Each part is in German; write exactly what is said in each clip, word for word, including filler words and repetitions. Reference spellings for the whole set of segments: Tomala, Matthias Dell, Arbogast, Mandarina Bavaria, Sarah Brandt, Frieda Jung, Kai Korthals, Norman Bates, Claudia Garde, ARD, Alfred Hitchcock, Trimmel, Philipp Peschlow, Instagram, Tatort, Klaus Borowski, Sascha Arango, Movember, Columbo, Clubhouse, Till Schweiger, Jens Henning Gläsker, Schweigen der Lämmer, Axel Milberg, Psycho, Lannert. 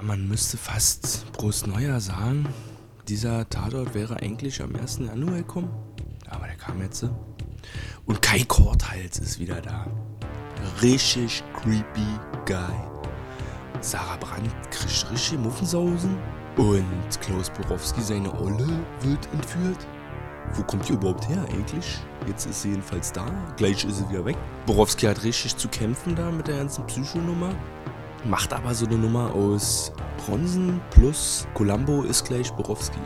Man müsste fast Prost Neujahr sagen, dieser Tatort wäre eigentlich am ersten Januar gekommen, aber der kam jetzt. Und Kai Korthals ist wieder da. Richtig creepy guy. Sarah Brandt kriegt richtig Muffensausen. Und Klaus Borowski, seine Olle, wird entführt. Wo kommt die überhaupt her eigentlich? Jetzt ist sie jedenfalls da, gleich ist sie wieder weg. Borowski hat richtig zu kämpfen da mit der ganzen Psychonummer. Macht aber so eine Nummer aus Bronzen plus Columbo ist gleich Borowski.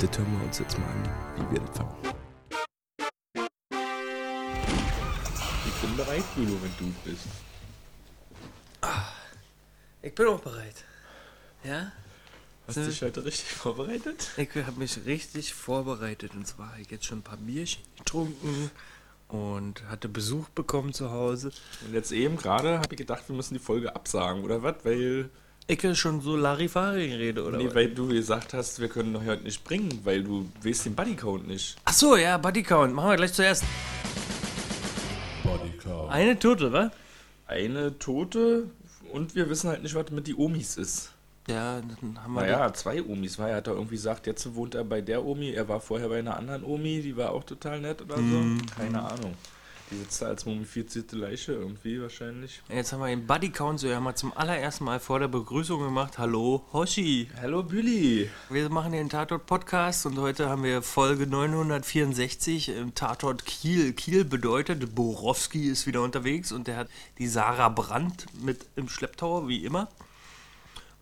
Das hören wir uns jetzt mal an, wie wir das fangen. Ich bin bereit, Bruno, wenn du bist. Ach, ich bin auch bereit. Ja? Hast du dich heute richtig vorbereitet? Ich habe mich richtig vorbereitet. Und zwar habe ich jetzt schon ein paar Bierchen getrunken und hatte Besuch bekommen zu Hause. Und jetzt eben gerade habe ich gedacht, wir müssen die Folge absagen, oder was? Weil ich schon so Larifari rede, oder? Nee, weil du gesagt hast, wir können heute nicht bringen, weil du weißt den Bodycount nicht. Ach so, ja, Bodycount. Machen wir gleich zuerst. Bodycount. Eine Tote, wa? Eine Tote und wir wissen halt nicht, was mit die Omis ist. Ja, dann haben wir. Naja, zwei Omis. War er hat er irgendwie gesagt, jetzt wohnt er bei der Omi, er war vorher bei einer anderen Omi, die war auch total nett oder so. Mm. Keine Ahnung. Die sitzt da als mumifizierte Leiche irgendwie wahrscheinlich. Jetzt haben wir den Bodycount so ja mal zum allerersten Mal vor der Begrüßung gemacht. Hallo Hoshi. Hallo Billy. Wir machen den Tatort-Podcast und heute haben wir Folge neunhundertvierundsechzig im Tatort Kiel. Kiel bedeutet, Borowski ist wieder unterwegs und der hat die Sarah Brandt mit im Schlepptau, wie immer.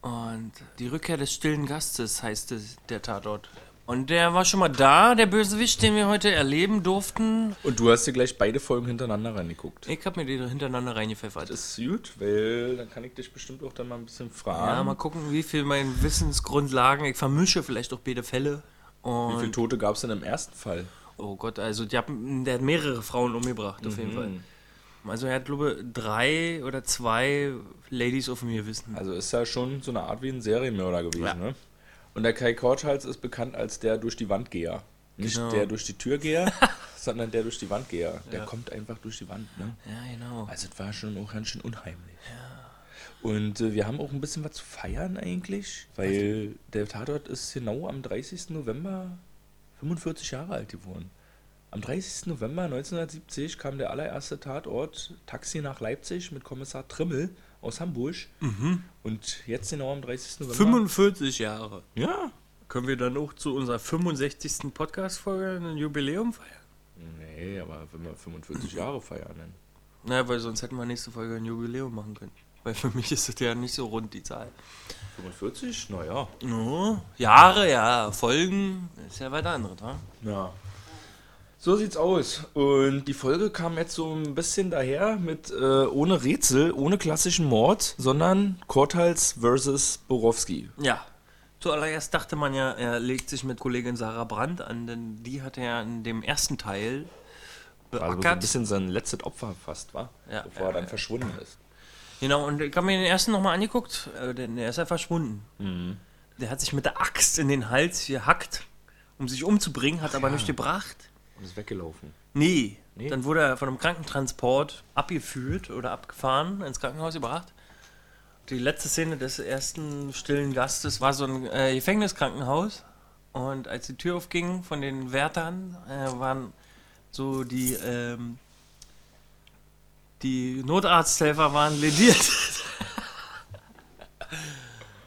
Und die Rückkehr des stillen Gastes heißt es, der Tatort. Und der war schon mal da, der Bösewicht, den wir heute erleben durften. Und du hast dir gleich beide Folgen hintereinander reingeguckt. Ich hab mir die hintereinander reingepfeffert. Das ist gut, weil dann kann ich dich bestimmt auch dann mal ein bisschen fragen. Ja, mal gucken, wie viel meine Wissensgrundlagen, ich vermische vielleicht auch beide Fälle. Und wie viele Tote gab es denn im ersten Fall? Oh Gott, also die haben, der hat mehrere Frauen umgebracht, mhm. auf jeden Fall. Also er hat, glaube ich, drei oder zwei Ladies auf mir wissen. Also ist ja schon so eine Art wie ein Serienmörder gewesen, ja. Ne? Und der Kai Korthals ist bekannt als der durch die Wandgeher. Nicht genau. Der durch die Türgeher, sondern der durch die Wandgeher. Der ja. kommt einfach durch die Wand, ne? Ja, genau. Also das war schon auch ganz schön unheimlich. Ja. Und äh, wir haben auch ein bisschen was zu feiern eigentlich, weil also, der Tatort ist genau am dreißigsten November fünfundvierzig Jahre alt geworden. Am dreißigsten November neunzehnhundertsiebzig kam der allererste Tatort Taxi nach Leipzig mit Kommissar Trimmel aus Hamburg. Mhm. Und jetzt genau am dreißigsten November... fünfundvierzig Jahre. Ja. Können wir dann auch zu unserer fünfundsechzigsten Podcast-Folge ein Jubiläum feiern? Nee, aber wenn wir fünfundvierzig Jahre feiern, dann... Naja, weil sonst hätten wir nächste Folge ein Jubiläum machen können. Weil für mich ist das ja nicht so rund, die Zahl. fünfundvierzig? Naja. No. Jahre, ja. Folgen ist ja weiter anderes, wa? Ja. So sieht's aus. Und die Folge kam jetzt so ein bisschen daher mit äh, ohne Rätsel, ohne klassischen Mord, sondern Korthals versus Borowski. Ja. Zuallererst dachte man ja, er legt sich mit Kollegin Sarah Brandt an, denn die hat er in dem ersten Teil beackert. Also so ein bisschen sein letztes Opfer fast, war, ja, bevor äh, er dann verschwunden ist. Genau, und ich habe mir den ersten nochmal angeguckt, denn er ist ja verschwunden. Mhm. Der hat sich mit der Axt in den Hals gehackt, um sich umzubringen, hat Ach, aber ja. nicht gebracht. Und ist weggelaufen? Nee. nee. Dann wurde er von einem Krankentransport abgeführt oder abgefahren, ins Krankenhaus gebracht. Die letzte Szene des ersten stillen Gastes war so ein äh, Gefängniskrankenhaus. Und als die Tür aufging von den Wärtern, äh, waren so die, ähm, die Notarzthelfer waren lediert.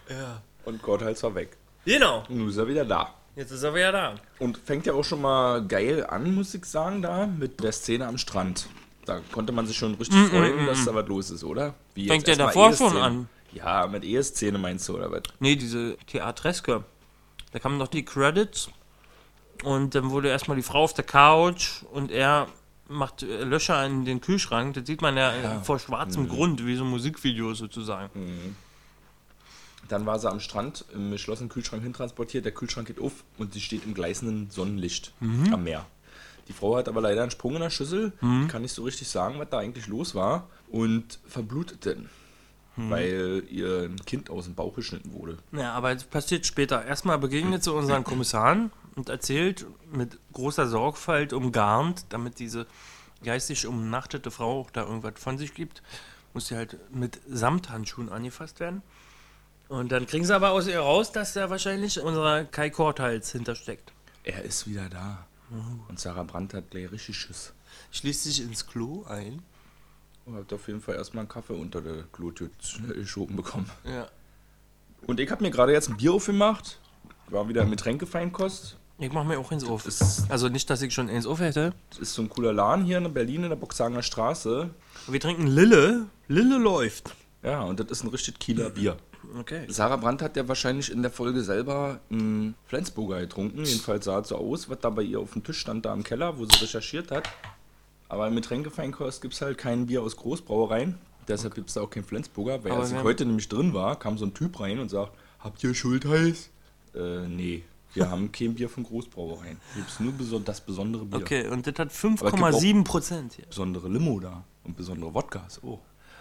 ja. Und Korthals war weg. Genau. Nun ist er wieder da. Jetzt ist er wieder da. Und fängt ja auch schon mal geil an, muss ich sagen, da mit der Szene am Strand. Da konnte man sich schon richtig mm, freuen, mm, dass da was los ist, oder? Wie fängt der davor schon an? Ja, mit E-Szene meinst du, oder was? Nee, diese Theatreske. Da kamen noch die Credits und dann wurde erstmal die Frau auf der Couch und er macht Löcher in den Kühlschrank. Das sieht man ja, ja. vor schwarzem mhm. Grund, wie so Musikvideos sozusagen. Mhm. Dann war sie am Strand im geschlossenen Kühlschrank hintransportiert, der Kühlschrank geht auf und sie steht im gleißenden Sonnenlicht mhm. am Meer. Die Frau hat aber leider einen Sprung in der Schüssel, mhm. kann nicht so richtig sagen, was da eigentlich los war und verblutet denn, mhm. weil ihr ein Kind aus dem Bauch geschnitten wurde. Ja, aber das passiert später. Erstmal begegnet sie unseren Kommissaren und erzählt mit großer Sorgfalt umgarnt, damit diese geistig umnachtete Frau auch da irgendwas von sich gibt, muss sie halt mit Samthandschuhen angefasst werden. Und dann kriegen sie aber aus ihr raus, dass da wahrscheinlich unser Kai Korthals hintersteckt. Er ist wieder da. Und Sarah Brandt hat gleich richtig Schiss. Schließt sich ins Klo ein. Und hat auf jeden Fall erstmal einen Kaffee unter der Klotür geschoben bekommen. Ja. Und ich habe mir gerade jetzt ein Bier aufgemacht. War wieder mit Tränkefeinkost. Ich mache mir auch eins auf. Also nicht, dass ich schon eins auf hätte. Das ist so ein cooler Laden hier in Berlin in der Boxhagener Straße. Wir trinken Lille. Lille läuft. Ja, und das ist ein richtig Kieler Bier. Okay. Sarah Brandt hat ja wahrscheinlich in der Folge selber einen Flensburger getrunken. Jedenfalls sah es so aus, was da bei ihr auf dem Tisch stand, da im Keller, wo sie recherchiert hat. Aber mit Tränkefeinkost gibt es halt kein Bier aus Großbrauereien. Deshalb gibt es da auch keinen Flensburger. Weil aber als ich heute nämlich drin war, kam so ein Typ rein und sagt, habt ihr Schultheiß? Äh, nee. Wir haben kein Bier von Großbrauereien. Gibt es nur beso- das besondere Bier. Okay, und das hat fünf Komma sieben Prozent hier. Besondere Limo da und besondere Wodkas. Oh.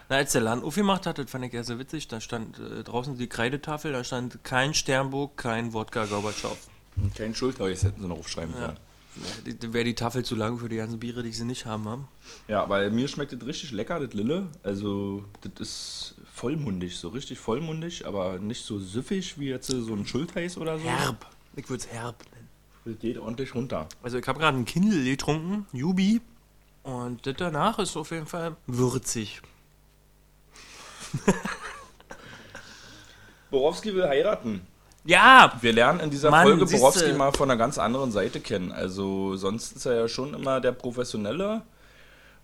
Na, als der Laden aufgemacht hat, das fand ich ja sehr witzig, da stand äh, draußen die Kreidetafel, da stand kein Sternburg, kein Wodka-Gorbatschow. Kein Schultheiß hätten sie noch aufschreiben können. Ja. Ja, wäre die Tafel zu lang für die ganzen Biere, die sie nicht haben haben. Ja, weil mir schmeckt das richtig lecker, das Lille. Also, das ist vollmundig, so richtig vollmundig, aber nicht so süffig wie jetzt so ein Schultheiß oder so. Herb. Ich würde es herb nennen. Das geht ordentlich runter. Also, ich habe gerade einen Kindle getrunken, Jubi, und das danach ist auf jeden Fall würzig. Borowski will heiraten. Ja! Wir lernen in dieser Mann, Folge Borowski mal von einer ganz anderen Seite kennen. Also sonst ist er ja schon immer der Professionelle.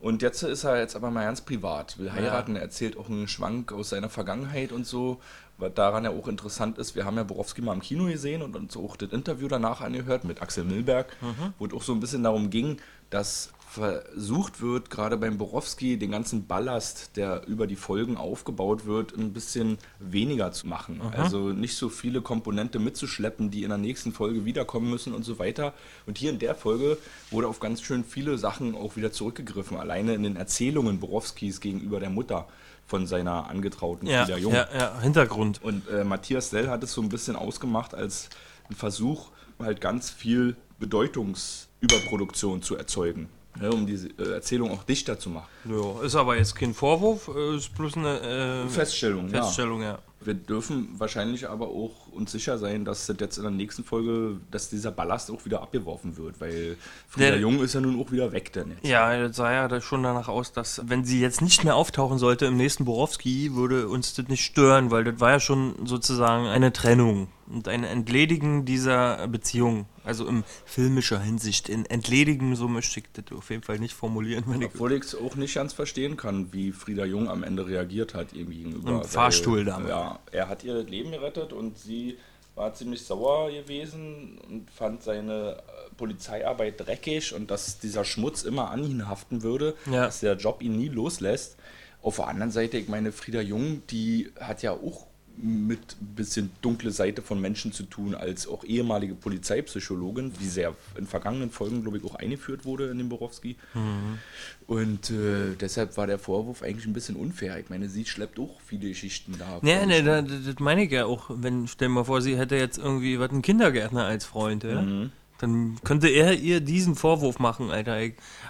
Und jetzt ist er jetzt aber mal ganz privat. Will heiraten, ja. Er erzählt auch einen Schwank aus seiner Vergangenheit und so. Was daran ja auch interessant ist, wir haben ja Borowski mal im Kino gesehen und uns auch das Interview danach angehört mit Axel Milberg, mhm. wo es auch so ein bisschen darum ging, dass versucht wird, gerade beim Borowski den ganzen Ballast, der über die Folgen aufgebaut wird, ein bisschen weniger zu machen. Mhm. Also nicht so viele Komponente mitzuschleppen, die in der nächsten Folge wiederkommen müssen und so weiter. Und hier in der Folge wurde auf ganz schön viele Sachen auch wieder zurückgegriffen. Alleine in den Erzählungen Borowskis gegenüber der Mutter von seiner angetrauten Frieda ja, Jung. Ja, ja, Hintergrund. Und äh, Matthias Dell hat es so ein bisschen ausgemacht als ein Versuch, halt ganz viel Bedeutungsüberproduktion zu erzeugen. Ja, um diese Erzählung auch dichter zu machen. Ja, ist aber jetzt kein Vorwurf, ist bloß eine äh, Feststellung. Feststellung, ja. ja. Wir dürfen wahrscheinlich aber auch uns sicher sein, dass das jetzt in der nächsten Folge, dass dieser Ballast auch wieder abgeworfen wird, weil Frieda Jung ist ja nun auch wieder weg, denn jetzt. Ja, das sah ja schon danach aus, dass wenn sie jetzt nicht mehr auftauchen sollte im nächsten Borowski, würde uns das nicht stören, weil das war ja schon sozusagen eine Trennung und ein Entledigen dieser Beziehung, also in filmischer Hinsicht, in Entledigen, so möchte ich das auf jeden Fall nicht formulieren. Wenn Obwohl ich es auch nicht ganz verstehen kann, wie Frieda Jung am Ende reagiert hat ihm gegenüber. Im Fahrstuhl damals. Ja. Er hat ihr das Leben gerettet und sie war ziemlich sauer gewesen und fand seine Polizeiarbeit dreckig und dass dieser Schmutz immer an ihn haften würde, ja. dass der Job ihn nie loslässt. Auf der anderen Seite, ich meine, Frieda Jung, die hat ja auch mit ein bisschen dunkle Seite von Menschen zu tun, als auch ehemalige Polizeipsychologin, die sehr in vergangenen Folgen, glaube ich, auch eingeführt wurde in den Borowski. Mhm. Und äh, deshalb war der Vorwurf eigentlich ein bisschen unfair. Ich meine, sie schleppt auch viele Geschichten da. Nee, nee, da, das meine ich ja auch. Wenn, stell dir mal vor, sie hätte jetzt irgendwie was einen Kindergärtner als Freund, ja? Mhm. Dann könnte er ihr diesen Vorwurf machen, Alter.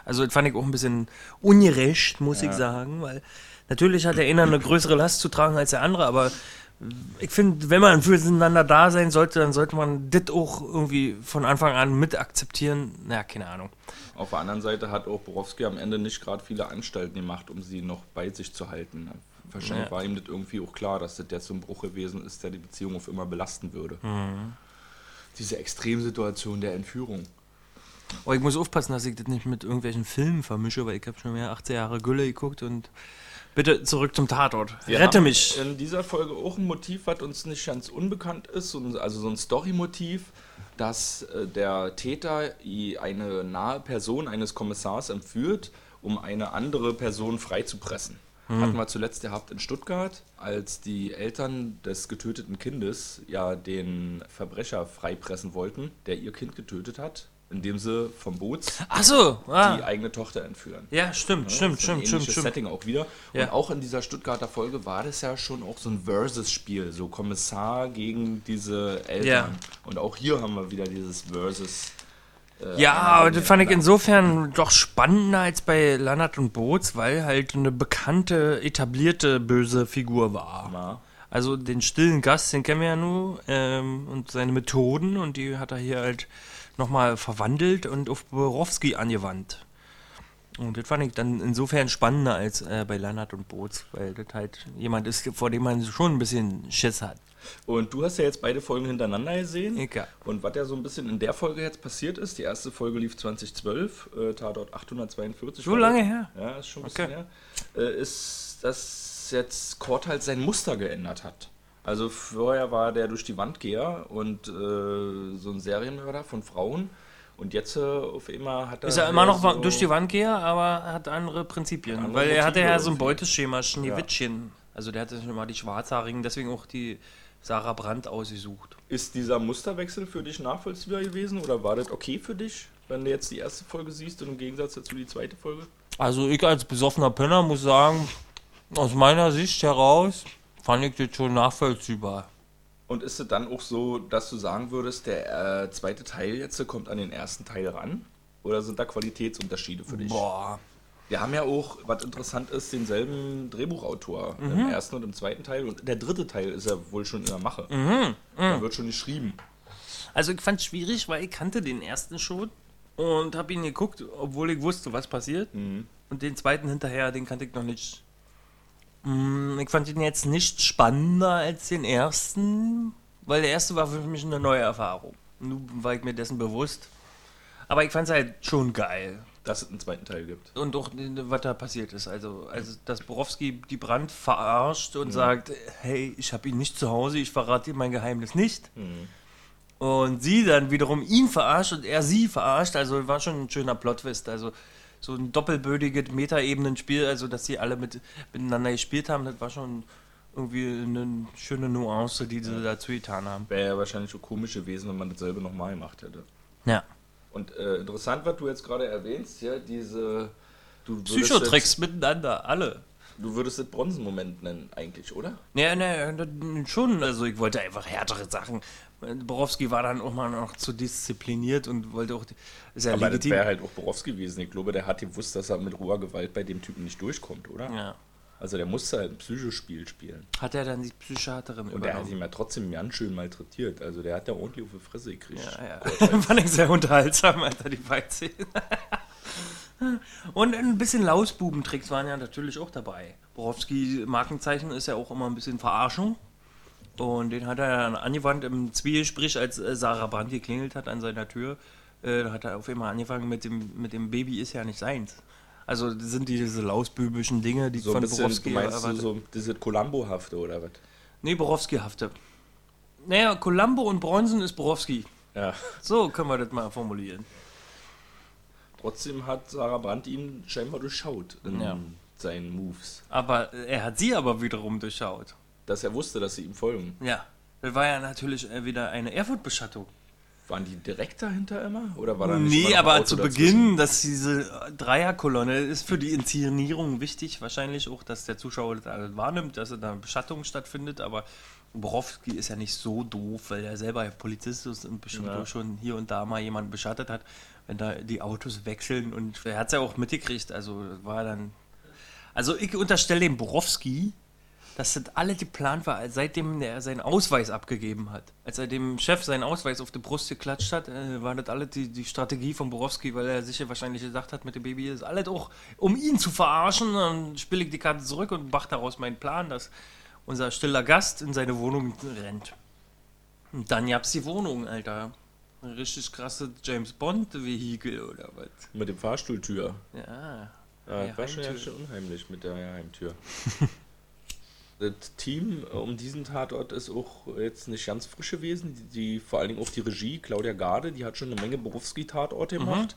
Also das fand ich auch ein bisschen ungerecht, muss ja. ich sagen, weil natürlich hat der eine eine größere Last zu tragen als der andere, aber ich finde, wenn man füreinander da sein sollte, dann sollte man das auch irgendwie von Anfang an mit akzeptieren. Naja, keine Ahnung. Auf der anderen Seite hat auch Borowski am Ende nicht gerade viele Anstalten gemacht, um sie noch bei sich zu halten. Wahrscheinlich ja. war ihm das irgendwie auch klar, dass das jetzt so ein Bruch gewesen ist, der die Beziehung auf immer belasten würde. Mhm. Diese Extremsituation der Entführung. Oh, ich muss aufpassen, dass ich das nicht mit irgendwelchen Filmen vermische, weil ich habe schon mehr achtzehn Jahre Gülle geguckt und... Bitte zurück zum Tatort. Wir Rette mich. In dieser Folge auch ein Motiv, was uns nicht ganz unbekannt ist, also so ein Story-Motiv, dass der Täter eine nahe Person eines Kommissars entführt, um eine andere Person freizupressen. Hm. Hatten wir zuletzt gehabt in Stuttgart, als die Eltern des getöteten Kindes ja den Verbrecher freipressen wollten, der ihr Kind getötet hat. Indem sie vom Boot Ach so, ah. die eigene Tochter entführen. Ja, stimmt, ja, stimmt, stimmt, stimmt. Das Setting auch wieder. Ja. Und auch in dieser Stuttgarter Folge war das ja schon auch so ein Versus-Spiel, so Kommissar gegen diese Eltern. Ja. Und auch hier haben wir wieder dieses Versus. Äh, ja, aber das fand ich insofern doch spannender als bei Lannert und Boots, weil halt eine bekannte, etablierte, böse Figur war. Ja. Also den stillen Gast, den kennen wir ja nur, ähm, und seine Methoden, und die hat er hier halt nochmal verwandelt und auf Borowski angewandt. Und das fand ich dann insofern spannender als äh, bei Lannert und Boz, weil das halt jemand ist, vor dem man schon ein bisschen Schiss hat. Und du hast ja jetzt beide Folgen hintereinander gesehen. Ja. Und was ja so ein bisschen in der Folge jetzt passiert ist, die erste Folge lief zwanzig zwölf, äh, Tatort achthundertzweiundvierzig. So lange her? Ja, ist schon ein okay. bisschen her. Äh, ist, dass jetzt Korthals sein Muster geändert hat. Also vorher war der durch die Wandgeher und äh, so ein Serienmörder von Frauen. Und jetzt äh, auf einmal hat er... Ist er immer noch so durch die Wandgeher, aber hat andere Prinzipien. Andere weil er hatte ja so ein Beuteschema, Schneewittchen. Ja. Also der hatte schon mal die Schwarzhaarigen, deswegen auch die Sarah Brandt ausgesucht. Ist dieser Musterwechsel für dich nachvollziehbar gewesen oder war das okay für dich, wenn du jetzt die erste Folge siehst und im Gegensatz dazu die zweite Folge? Also ich als besoffener Penner muss sagen, aus meiner Sicht heraus fand ich das schon nachvollziehbar. Und ist es dann auch so, dass du sagen würdest, der äh, zweite Teil jetzt kommt an den ersten Teil ran? Oder sind da Qualitätsunterschiede für dich? Boah. Wir haben ja auch, was interessant ist, denselben Drehbuchautor mhm. im ersten und im zweiten Teil. Und der dritte Teil ist ja wohl schon in der Mache. Mhm. Mhm. Da wird schon geschrieben. Also ich fand es schwierig, weil ich kannte den ersten schon und habe ihn geguckt, obwohl ich wusste, was passiert. Mhm. Und den zweiten hinterher, den kannte ich noch nicht. Ich fand ihn jetzt nicht spannender als den ersten, weil der erste war für mich eine neue Erfahrung. Nun war ich mir dessen bewusst. Aber ich fand es halt schon geil, dass es einen zweiten Teil gibt. Und auch, was da passiert ist. Also, also dass Borowski die Brandt verarscht und mhm. sagt, hey, ich habe ihn nicht zu Hause, ich verrate ihm mein Geheimnis nicht. Mhm. Und sie dann wiederum ihn verarscht und er sie verarscht. Also war schon ein schöner Plot-Twist. Also so ein doppelbödiges Meta-Ebenen-Spiel, also dass sie alle mit, miteinander gespielt haben, das war schon irgendwie eine schöne Nuance, die sie ja. dazu getan haben. Wäre ja wahrscheinlich so komisch gewesen, wenn man dasselbe nochmal gemacht hätte. Ja. Und äh, interessant, was du jetzt gerade erwähnst, ja, diese... Du Psychotricks jetzt, miteinander, alle. Du würdest das Bronzenmoment nennen eigentlich, oder? Ja, ne, schon, also ich wollte einfach härtere Sachen. Borowski war dann auch mal noch zu diszipliniert und wollte auch... Ist ja aber legitim. Das wäre halt auch Borowski gewesen. Ich glaube, der hat gewusst, dass er mit roher Gewalt bei dem Typen nicht durchkommt, oder? Ja. Also der musste halt ein Psychospiel spielen. Hat er dann die Psychiaterin übernommen. Und der hat ihn ja trotzdem ganz schön malträtiert. Also der hat ja ordentlich auf die Fresse gekriegt. Ja, ja. Fand ich sehr unterhaltsam, Alter, die Beizähne. Und ein bisschen Lausbubentricks waren ja natürlich auch dabei. Borowski Markenzeichen ist ja auch immer ein bisschen Verarschung. Und den hat er dann angewandt im Zwiegespräch, als Sarah Brandt geklingelt hat an seiner Tür. Da äh, hat er auf einmal angefangen mit dem, mit dem Baby ist ja nicht seins. Also sind die diese lausbübischen Dinge, die so von bisschen, Borowski... So meinst du so diese Columbo-Hafte oder was? Nee, Borowski-Hafte. Naja, Columbo und Bronson ist Borowski. Ja. So können wir das mal formulieren. Trotzdem hat Sarah Brandt ihn scheinbar durchschaut in ja. seinen Moves. Aber er hat sie aber wiederum durchschaut. Dass er wusste, dass sie ihm folgen. Ja. Das war ja natürlich wieder eine Erfurt-Beschattung. Waren die direkt dahinter immer? Oder war da nicht nee, aber zu Beginn, dazwischen? Dass diese Dreierkolonne ist für die Inszenierung wichtig, wahrscheinlich auch, dass der Zuschauer das alles wahrnimmt, dass da eine Beschattung stattfindet, aber Borowski ist ja nicht so doof, weil er selber Polizist ist und bestimmt ja. auch schon hier und da mal jemanden beschattet hat, wenn da die Autos wechseln, und er hat es ja auch mitgekriegt, also war dann... Also ich unterstelle dem Borowski, dass das alles geplant war, seitdem er seinen Ausweis abgegeben hat. Als er dem Chef seinen Ausweis auf die Brust geklatscht hat, war das alles die, die Strategie von Borowski, weil er sicher wahrscheinlich gedacht hat, mit dem Baby ist alles auch, um ihn zu verarschen, dann spiele ich die Karte zurück und mache daraus meinen Plan, dass unser stiller Gast in seine Wohnung rennt. Und dann gab's die Wohnung, Alter. Ein richtig krasse James-Bond-Vehikel oder was? Mit dem Fahrstuhltür. Ja. Ja, das war schon ganz schön unheimlich mit der Heimtür. Das Team um diesen Tatort ist auch jetzt nicht ganz frisch gewesen, die, die, vor allen Dingen auch die Regie, Claudia Garde, die hat schon eine Menge Borowski-Tatorte gemacht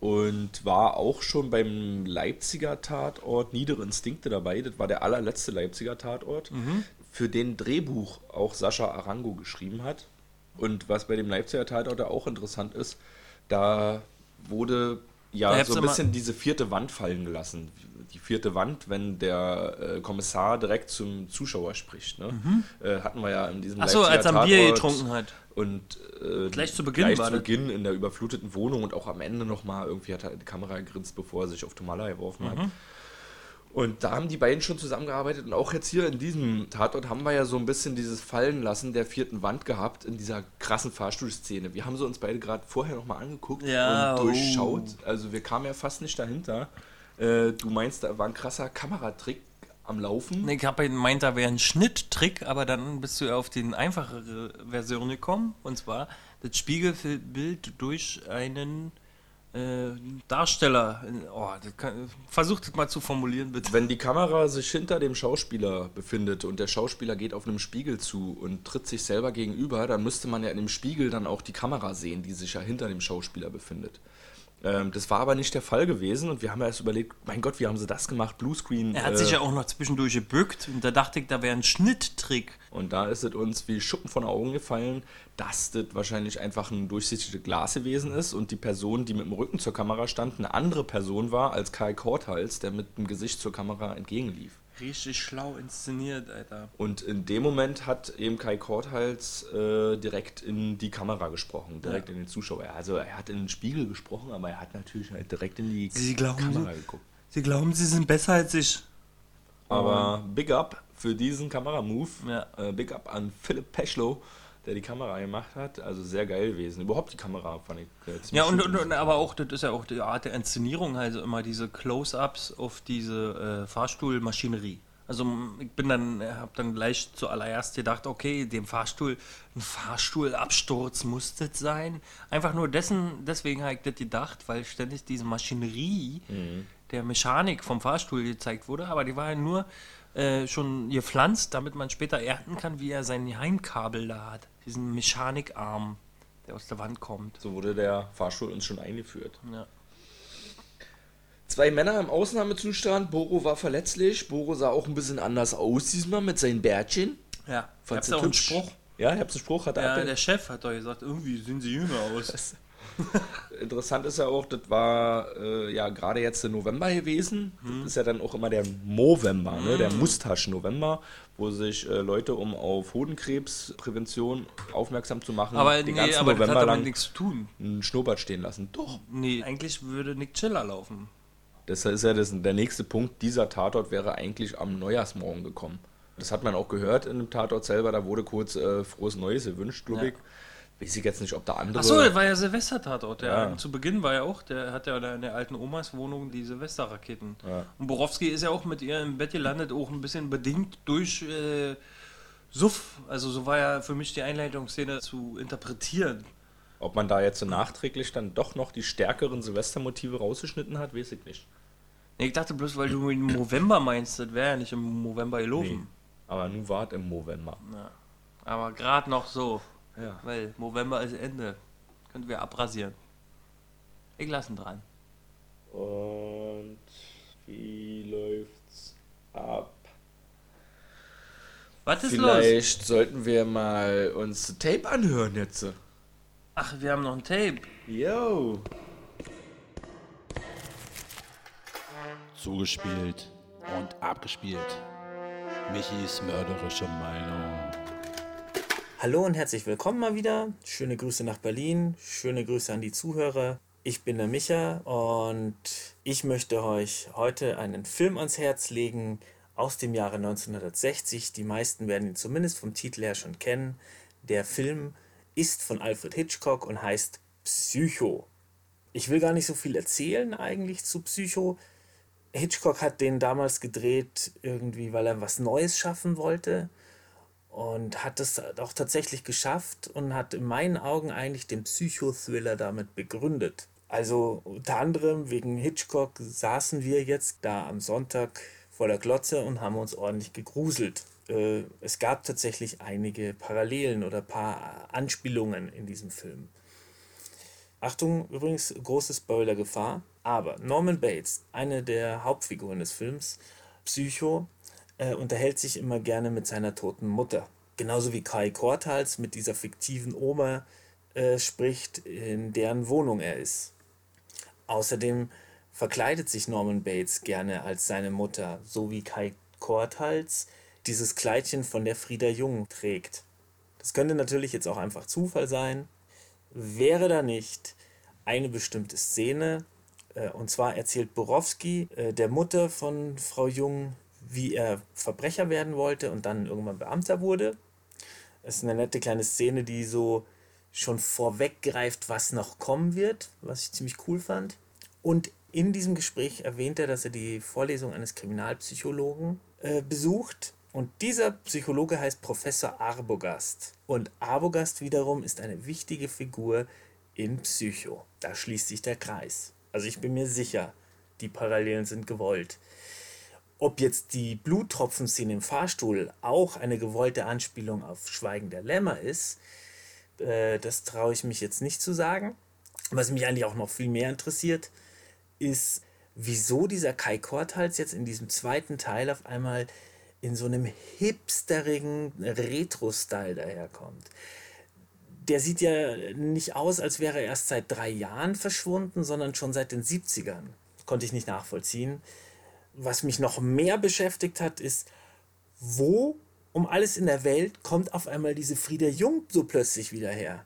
mhm. und war auch schon beim Leipziger Tatort Niedere Instinkte dabei, das war der allerletzte Leipziger Tatort, mhm. für den Drehbuch auch Sascha Arango geschrieben hat. Und was bei dem Leipziger Tatort auch interessant ist, da wurde... Ja, da so ein bisschen diese vierte Wand fallen gelassen. Die vierte Wand, wenn der äh, Kommissar direkt zum Zuschauer spricht. Ne? Mhm. Äh, hatten wir ja in diesem Leipziger Tatort. Achso, als er Bier getrunken hat. Und äh, gleich zu Beginn gleich war zu Beginn das. In der überfluteten Wohnung und auch am Ende nochmal. Irgendwie hat er die Kamera gegrinst, bevor er sich auf Tomala geworfen mhm. hat. Und da haben die beiden schon zusammengearbeitet und auch jetzt hier in diesem Tatort haben wir ja so ein bisschen dieses Fallenlassen der vierten Wand gehabt in dieser krassen Fahrstuhlszene. Wir haben sie uns beide gerade vorher nochmal angeguckt ja, und durchschaut. Oh. Also wir kamen ja fast nicht dahinter. Äh, du meinst, da war ein krasser Kameratrick am Laufen? Nee, ich habe gemeint, da wäre ein Schnitttrick, aber dann bist du ja auf die einfachere Version gekommen. Und zwar das Spiegelbild durch einen... Darsteller, oh, das kann, versucht es mal zu formulieren, bitte. Wenn die Kamera sich hinter dem Schauspieler befindet und der Schauspieler geht auf einem Spiegel zu und tritt sich selber gegenüber, dann müsste man ja in dem Spiegel dann auch die Kamera sehen, die sich ja hinter dem Schauspieler befindet. Ähm, das war aber nicht der Fall gewesen und wir haben ja erst überlegt, mein Gott, wie haben sie das gemacht, Bluescreen. Er hat äh, sich ja auch noch zwischendurch gebückt und da dachte ich, da wäre ein Schnitttrick. Und da ist es uns wie Schuppen von den Augen gefallen, dass das wahrscheinlich einfach ein durchsichtiges Glas gewesen ist und die Person, die mit dem Rücken zur Kamera stand, eine andere Person war als Kai Korthals, der mit dem Gesicht zur Kamera entgegenlief. Richtig schlau inszeniert, Alter. Und in dem Moment hat eben Kai Korthals äh, direkt in die Kamera gesprochen, direkt ja. in den Zuschauer. Also er hat in den Spiegel gesprochen, aber er hat natürlich halt direkt in die Sie glauben, Kamera geguckt. Sie glauben, sie sind besser als ich. Aber big up für diesen Kameramove. Ja. Äh, big up an Philipp Peschlow, der die Kamera gemacht hat, also sehr geil gewesen. Überhaupt die Kamera fand ich ziemlich Ja, und, und, und aber auch, das ist ja auch die Art der Inszenierung, also immer diese Close-Ups auf diese äh, Fahrstuhlmaschinerie. Also ich bin dann, hab dann gleich zuallererst gedacht, okay, dem Fahrstuhl, ein Fahrstuhlabsturz muss das sein. Einfach nur dessen, deswegen habe ich das gedacht, weil ständig diese Maschinerie mhm. der Mechanik vom Fahrstuhl gezeigt wurde, aber die war ja nur äh, schon gepflanzt, damit man später ernten kann, wie er sein Heimkabel da hat. Diesen Mechanikarm, der aus der Wand kommt. So wurde der Fahrstuhl uns schon eingeführt. Ja. Zwei Männer im Ausnahmezustand. Boro war verletzlich. Boro sah auch ein bisschen anders aus diesmal mit seinen Bärtchen. Ja, habt ihr auch einen Spruch? Ja, ich hab's einen Spruch. Hat ja, der Chef hat doch gesagt, irgendwie sehen sie jünger aus. Interessant ist ja auch, das war äh, ja gerade jetzt im November gewesen. Hm. Das ist ja dann auch immer der Movember, hm. ne? Der Mustaschen-November, wo sich äh, Leute, um auf Hodenkrebsprävention aufmerksam zu machen, aber den nee, ganzen aber November das hat lang nichts zu tun. Einen Schnurrbart stehen lassen. Doch. Nee, eigentlich würde Nick Chiller laufen. Das ist ja das, der nächste Punkt. Dieser Tatort wäre eigentlich am Neujahrsmorgen gekommen. Das hat man auch gehört in dem Tatort selber. Da wurde kurz äh, frohes Neues gewünscht, glaube ich. Ja. Weiß ich jetzt nicht, ob der andere... Achso, das war ja Silvester-Tatort. Ja. Ja. Zu Beginn war ja auch, der hat ja in der alten Omas Wohnung die Silvester-Raketen. Ja. Und Borowski ist ja auch mit ihr im Bett gelandet, auch ein bisschen bedingt durch äh, Suff. Also so war ja für mich die Einleitungsszene zu interpretieren. Ob man da jetzt so nachträglich dann doch noch die stärkeren Silvestermotive rausgeschnitten hat, weiß ich nicht. Nee, ich dachte bloß, weil du im November meinst, das wäre ja nicht im November gelaufen. Nee, aber nun war es im November. Ja. Aber gerade noch so. Ja. Weil November ist Ende. Können wir abrasieren. Ich lasse ihn dran. Und wie läuft's ab? Was ist Vielleicht los? Vielleicht sollten wir mal uns das Tape anhören jetzt. Ach, wir haben noch ein Tape. Yo. Zugespielt und abgespielt. Michis mörderische Meinung. Hallo und herzlich willkommen mal wieder. Schöne Grüße nach Berlin, schöne Grüße an die Zuhörer. Ich bin der Micha und ich möchte euch heute einen Film ans Herz legen aus dem Jahre neunzehnhundertsechzig. Die meisten werden ihn zumindest vom Titel her schon kennen. Der Film ist von Alfred Hitchcock und heißt Psycho. Ich will gar nicht so viel erzählen eigentlich zu Psycho. Hitchcock hat den damals gedreht, irgendwie, weil er was Neues schaffen wollte. Und hat das auch tatsächlich geschafft und hat in meinen Augen eigentlich den Psychothriller damit begründet. Also unter anderem wegen Hitchcock saßen wir jetzt da am Sonntag vor der Glotze und haben uns ordentlich gegruselt. Äh, es gab tatsächlich einige Parallelen oder ein paar Anspielungen in diesem Film. Achtung, übrigens große Spoilergefahr, aber Norman Bates, eine der Hauptfiguren des Films, Psycho, unterhält sich immer gerne mit seiner toten Mutter. Genauso wie Kai Korthals mit dieser fiktiven Oma äh, spricht, in deren Wohnung er ist. Außerdem verkleidet sich Norman Bates gerne als seine Mutter, so wie Kai Korthals dieses Kleidchen von der Frieda Jung trägt. Das könnte natürlich jetzt auch einfach Zufall sein. Wäre da nicht eine bestimmte Szene, Und zwar erzählt Borowski der Mutter von Frau Jung, wie er Verbrecher werden wollte und dann irgendwann Beamter wurde. Das ist eine nette kleine Szene, die so schon vorweggreift, was noch kommen wird, was ich ziemlich cool fand. Und in diesem Gespräch erwähnt er, dass er die Vorlesung eines Kriminalpsychologen äh, besucht. Und dieser Psychologe heißt Professor Arbogast. Und Arbogast wiederum ist eine wichtige Figur in Psycho. Da schließt sich der Kreis. Also ich bin mir sicher, die Parallelen sind gewollt. Ob jetzt die Bluttropfen-Szene im Fahrstuhl auch eine gewollte Anspielung auf Schweigen der Lämmer ist, äh, das traue ich mich jetzt nicht zu sagen. Was mich eigentlich auch noch viel mehr interessiert, ist, wieso dieser Kai Korthals jetzt in diesem zweiten Teil auf einmal in so einem hipsterigen Retro-Style daherkommt. Der sieht ja nicht aus, als wäre er erst seit drei Jahren verschwunden, sondern schon seit den siebzigern. Das konnte ich nicht nachvollziehen. Was mich noch mehr beschäftigt hat, ist, wo um alles in der Welt kommt auf einmal diese Frieda Jung so plötzlich wieder her?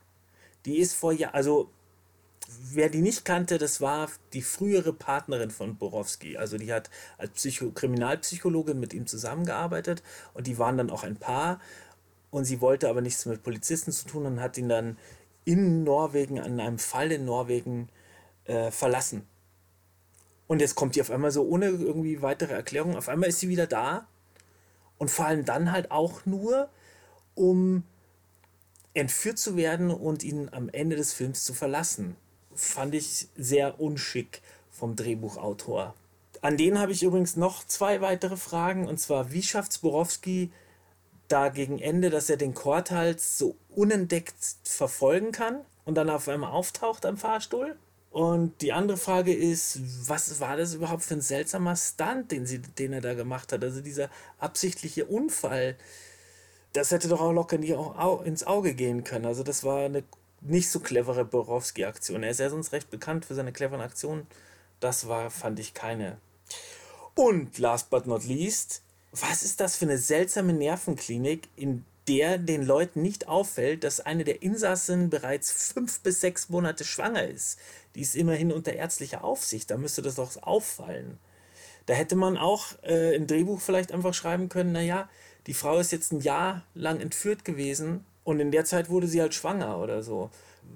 Die ist vor Jahren, also wer die nicht kannte, das war die frühere Partnerin von Borowski. Also die hat als Psycho- Kriminalpsychologin mit ihm zusammengearbeitet und die waren dann auch ein Paar und sie wollte aber nichts mit Polizisten zu tun und hat ihn dann in Norwegen, an einem Fall in Norwegen äh, verlassen. Und jetzt kommt die auf einmal so ohne irgendwie weitere Erklärung, auf einmal ist sie wieder da und vor allem dann halt auch nur, um entführt zu werden und ihn am Ende des Films zu verlassen. Fand ich sehr unschick vom Drehbuchautor. An den habe ich übrigens noch zwei weitere Fragen, und zwar, wie schafft Borowski da gegen Ende, dass er den Korthals so unentdeckt verfolgen kann und dann auf einmal auftaucht am Fahrstuhl? Und die andere Frage ist, was war das überhaupt für ein seltsamer Stunt, den, sie, den er da gemacht hat? Also dieser absichtliche Unfall, das hätte doch auch locker nie auch ins Auge gehen können. Also das war eine nicht so clevere Borowski-Aktion. Er ist ja sonst recht bekannt für seine cleveren Aktionen. Das war, fand ich, keine. Und last but not least, was ist das für eine seltsame Nervenklinik, in der den Leuten nicht auffällt, dass eine der Insassen bereits fünf bis sechs Monate schwanger ist? Die ist immerhin unter ärztlicher Aufsicht, da müsste das doch auffallen. Da hätte man auch äh, im Drehbuch vielleicht einfach schreiben können, naja, die Frau ist jetzt ein Jahr lang entführt gewesen und in der Zeit wurde sie halt schwanger oder so.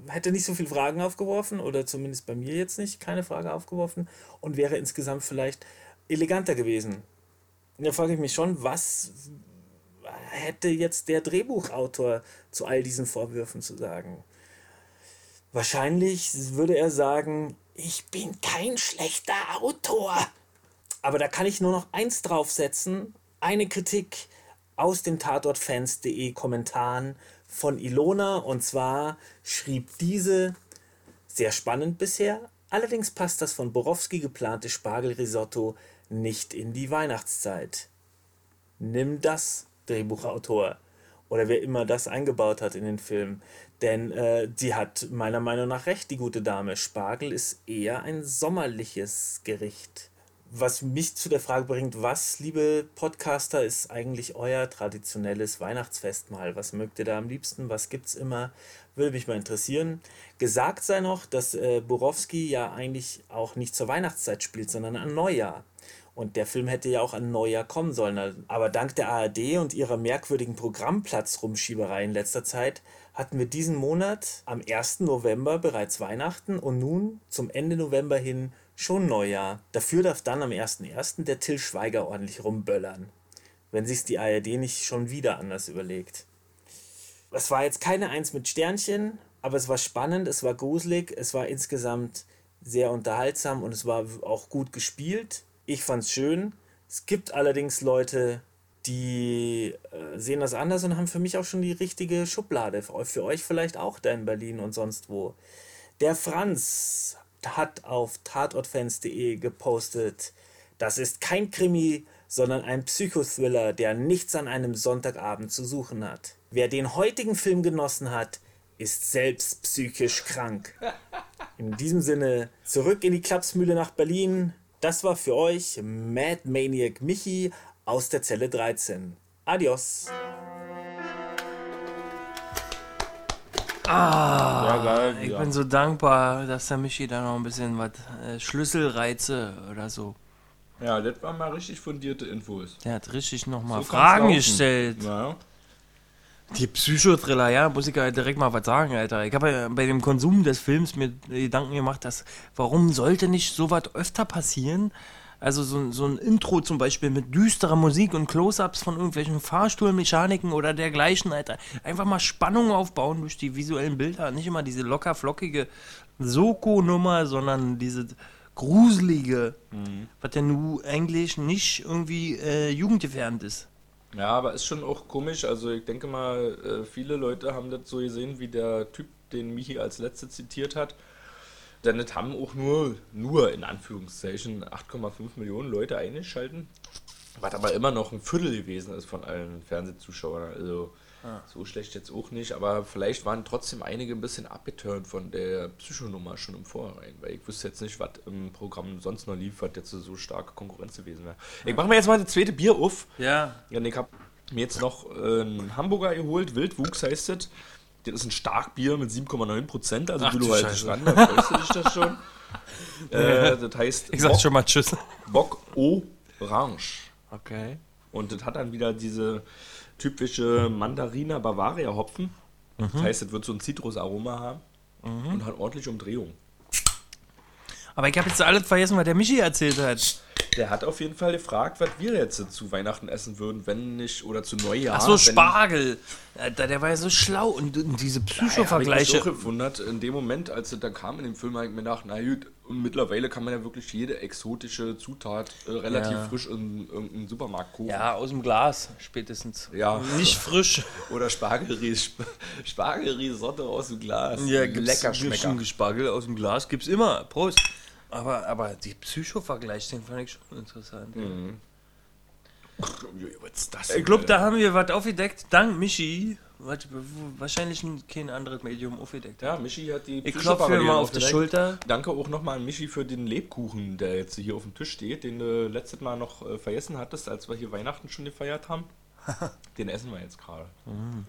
Hätte nicht so viele Fragen aufgeworfen, oder zumindest bei mir jetzt nicht, keine Frage aufgeworfen, und wäre insgesamt vielleicht eleganter gewesen. Da frage ich mich schon, was hätte jetzt der Drehbuchautor zu all diesen Vorwürfen zu sagen? Wahrscheinlich würde er sagen, ich bin kein schlechter Autor. Aber da kann ich nur noch eins draufsetzen, eine Kritik aus dem Tatortfans.de Kommentaren von Ilona, und zwar schrieb diese, sehr spannend bisher, allerdings passt das von Borowski geplante Spargelrisotto nicht in die Weihnachtszeit. Nimm das, Drehbuchautor, oder wer immer das eingebaut hat in den Film, denn äh, die hat meiner Meinung nach recht, die gute Dame. Spargel ist eher ein sommerliches Gericht. Was mich zu der Frage bringt, was, liebe Podcaster, ist eigentlich euer traditionelles Weihnachtsfestmahl? Was mögt ihr da am liebsten? Was gibt's immer? Würde mich mal interessieren. Gesagt sei noch, dass äh, Borowski ja eigentlich auch nicht zur Weihnachtszeit spielt, sondern an Neujahr. Und der Film hätte ja auch an Neujahr kommen sollen. Aber dank der A R D und ihrer merkwürdigen Programmplatz-Rumschieberei in letzter Zeit hatten wir diesen Monat am ersten November bereits Weihnachten und nun zum Ende November hin schon Neujahr. Dafür darf dann am ersten ersten der Till Schweiger ordentlich rumböllern, wenn sich die A R D nicht schon wieder anders überlegt. Es war jetzt keine Eins mit Sternchen, aber es war spannend, es war gruselig, es war insgesamt sehr unterhaltsam und es war auch gut gespielt. Ich fand's schön. Es gibt allerdings Leute, die äh, sehen das anders und haben für mich auch schon die richtige Schublade. Für, für euch vielleicht auch da in Berlin und sonst wo. Der Franz hat auf tatortfans punkt de gepostet, das ist kein Krimi, sondern ein Psychothriller, der nichts an einem Sonntagabend zu suchen hat. Wer den heutigen Film genossen hat, ist selbst psychisch krank. In diesem Sinne, zurück in die Klapsmühle nach Berlin. Das war für euch Mad Maniac Michi aus der Zelle dreizehn. Adios. Ah, ja, geil, ich ja. bin so dankbar, dass der Michi da noch ein bisschen was äh, Schlüsselreize oder so. Ja, das waren mal richtig fundierte Infos. Der hat richtig nochmal so Fragen gestellt. Ja. Die Psychothriller, ja, muss ich ja direkt mal was sagen, Alter. Ich habe ja bei dem Konsum des Films mir Gedanken gemacht, dass warum sollte nicht sowas öfter passieren? Also so, so ein Intro zum Beispiel mit düsterer Musik und Close-Ups von irgendwelchen Fahrstuhlmechaniken oder dergleichen, Alter. Einfach mal Spannung aufbauen durch die visuellen Bilder. Nicht immer diese locker flockige Soko-Nummer, sondern diese gruselige, mhm. was ja nun eigentlich nicht irgendwie äh, jugendgefährdend ist. Ja, aber ist schon auch komisch. Also ich denke mal, viele Leute haben das so gesehen, wie der Typ, den Michi als letzte zitiert hat. Denn das haben auch nur, nur in Anführungszeichen, acht Komma fünf Millionen Leute eingeschalten. Was aber immer noch ein Viertel gewesen ist von allen Fernsehzuschauern. Also ah. so schlecht jetzt auch nicht. Aber vielleicht waren trotzdem einige ein bisschen abgeturnt von der Psychonummer schon im Vorhinein. Weil ich wüsste jetzt nicht, was im Programm sonst noch lief, was jetzt so starke Konkurrenz gewesen wäre. Ich mache mir jetzt mal das zweite Bier auf. Ja. Und ich habe mir jetzt noch einen Hamburger geholt. Wildwuchs heißt das. Das ist ein Starkbier mit sieben Komma neun Prozent, also du halt Standard, weißt du dich das schon? äh, das heißt... Ich sag Bock, schon mal Tschüss. Bock Orange. Okay. Und das hat dann wieder diese typische Mandarina Bavaria Hopfen. Mhm. Das heißt, das wird so ein Zitrusaroma haben mhm. und hat ordentlich Umdrehung. Aber ich habe jetzt alles vergessen, was der Michi erzählt hat. Der hat auf jeden Fall gefragt, was wir jetzt zu Weihnachten essen würden, wenn nicht, oder zu Neujahr. Ach so, Spargel. Alter, der war ja so schlau und, und diese Psycho-Vergleiche. Ja, ich habe mich auch gewundert, in dem Moment, als er da kam in dem Film, habe ich mir gedacht, na gut, und mittlerweile kann man ja wirklich jede exotische Zutat äh, relativ ja. frisch in irgendeinem Supermarkt kaufen. Ja, aus dem Glas spätestens. Ja. Nicht frisch. Oder Spargelris, Spargelrisotte aus dem Glas. Ja, lecker schmecken. Spargel aus dem Glas gibt's immer. Prost. Aber, aber die Psycho-Vergleich, den fand ich schon interessant. Mhm. Ach, was ist das? Ich glaube, da haben wir was aufgedeckt. Dank Michi. Was, wahrscheinlich kein anderes Medium aufgedeckt. Ja, Michi hat die Psycho-Vergleich. Ich klopfe mir mal auf die Schulter. Danke auch nochmal an Michi für den Lebkuchen, der jetzt hier auf dem Tisch steht, den du letztes Mal noch äh, vergessen hattest, als wir hier Weihnachten schon gefeiert haben. Den essen wir jetzt gerade. Mhm.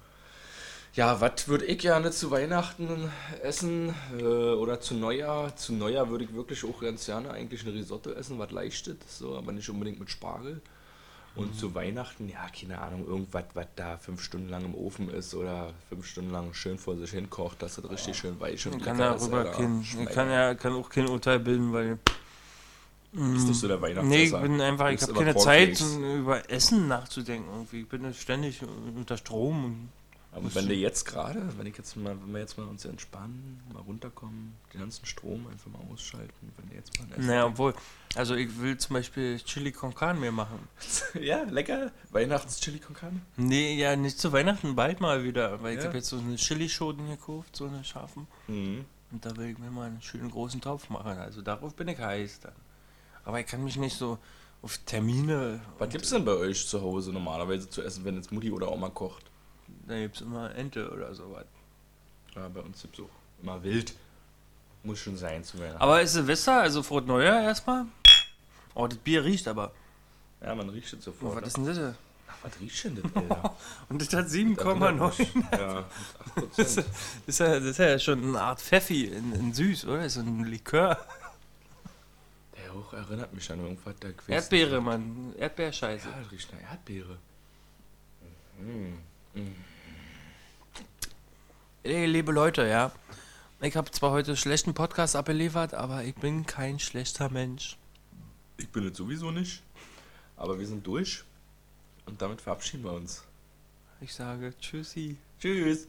Ja, was würde ich gerne zu Weihnachten essen äh, oder zu Neujahr? Zu Neujahr würde ich wirklich auch ganz gerne eigentlich eine Risotto essen, was leichtes, so, aber nicht unbedingt mit Spargel. Und mhm. zu Weihnachten, ja, keine Ahnung, irgendwas, was da fünf Stunden lang im Ofen ist oder fünf Stunden lang schön vor sich hinkocht, dass das richtig schön weich und lecker ist. Ich kann ja kann auch kein Urteil bilden, weil... Du bist nicht so der Weihnachtsesser. Nee, ich bin einfach, ich habe keine Zeit, über Essen nachzudenken irgendwie. Ich bin ständig unter Strom und... Aber wenn du jetzt gerade, wenn ich jetzt mal, wenn wir jetzt mal uns entspannen, mal runterkommen, den ganzen Strom einfach mal ausschalten, wenn du jetzt mal ein Essen Naja, obwohl, also ich will zum Beispiel Chili con Carne mir machen. Ja, lecker. Weihnachts-Chili con Carne? Nee, ja, nicht zu Weihnachten, bald mal wieder, weil ja. ich habe jetzt so eine Chilischoten gekauft, so eine scharfen. Mhm. Und da will ich mir mal einen schönen großen Topf machen, also darauf bin ich heiß dann. Aber ich kann mich nicht so auf Termine... Was gibt's denn bei euch zu Hause normalerweise zu essen, wenn jetzt Mutti oder Oma kocht? Da gibt's immer Ente oder sowas. Ja, bei uns gibt's auch immer wild. Muss schon sein zu Weihnachten. Aber ist Silvester, also frohes Neujahr erstmal? Oh, das Bier riecht aber. Ja, man riecht es sofort. Oh, was ist denn das? Ach, was riecht denn das, Alter? Und das hat sieben Komma neun. Ja, acht Prozent. Das, ist, das, ist ja, das ist ja schon eine Art Pfeffi in, in süß, oder? Das ist so ein Likör. Der Geruch erinnert mich an irgendwas. Der Erdbeere, nicht. Mann. Erdbeerscheiße. Ja, das riecht nach Erdbeere. Mhm. Mhm. Hey, liebe Leute, ja. Ich habe zwar heute schlechten Podcast abgeliefert, aber ich bin kein schlechter Mensch. Ich bin jetzt sowieso nicht, aber wir sind durch und damit verabschieden wir uns. Ich sage Tschüssi. Tschüss.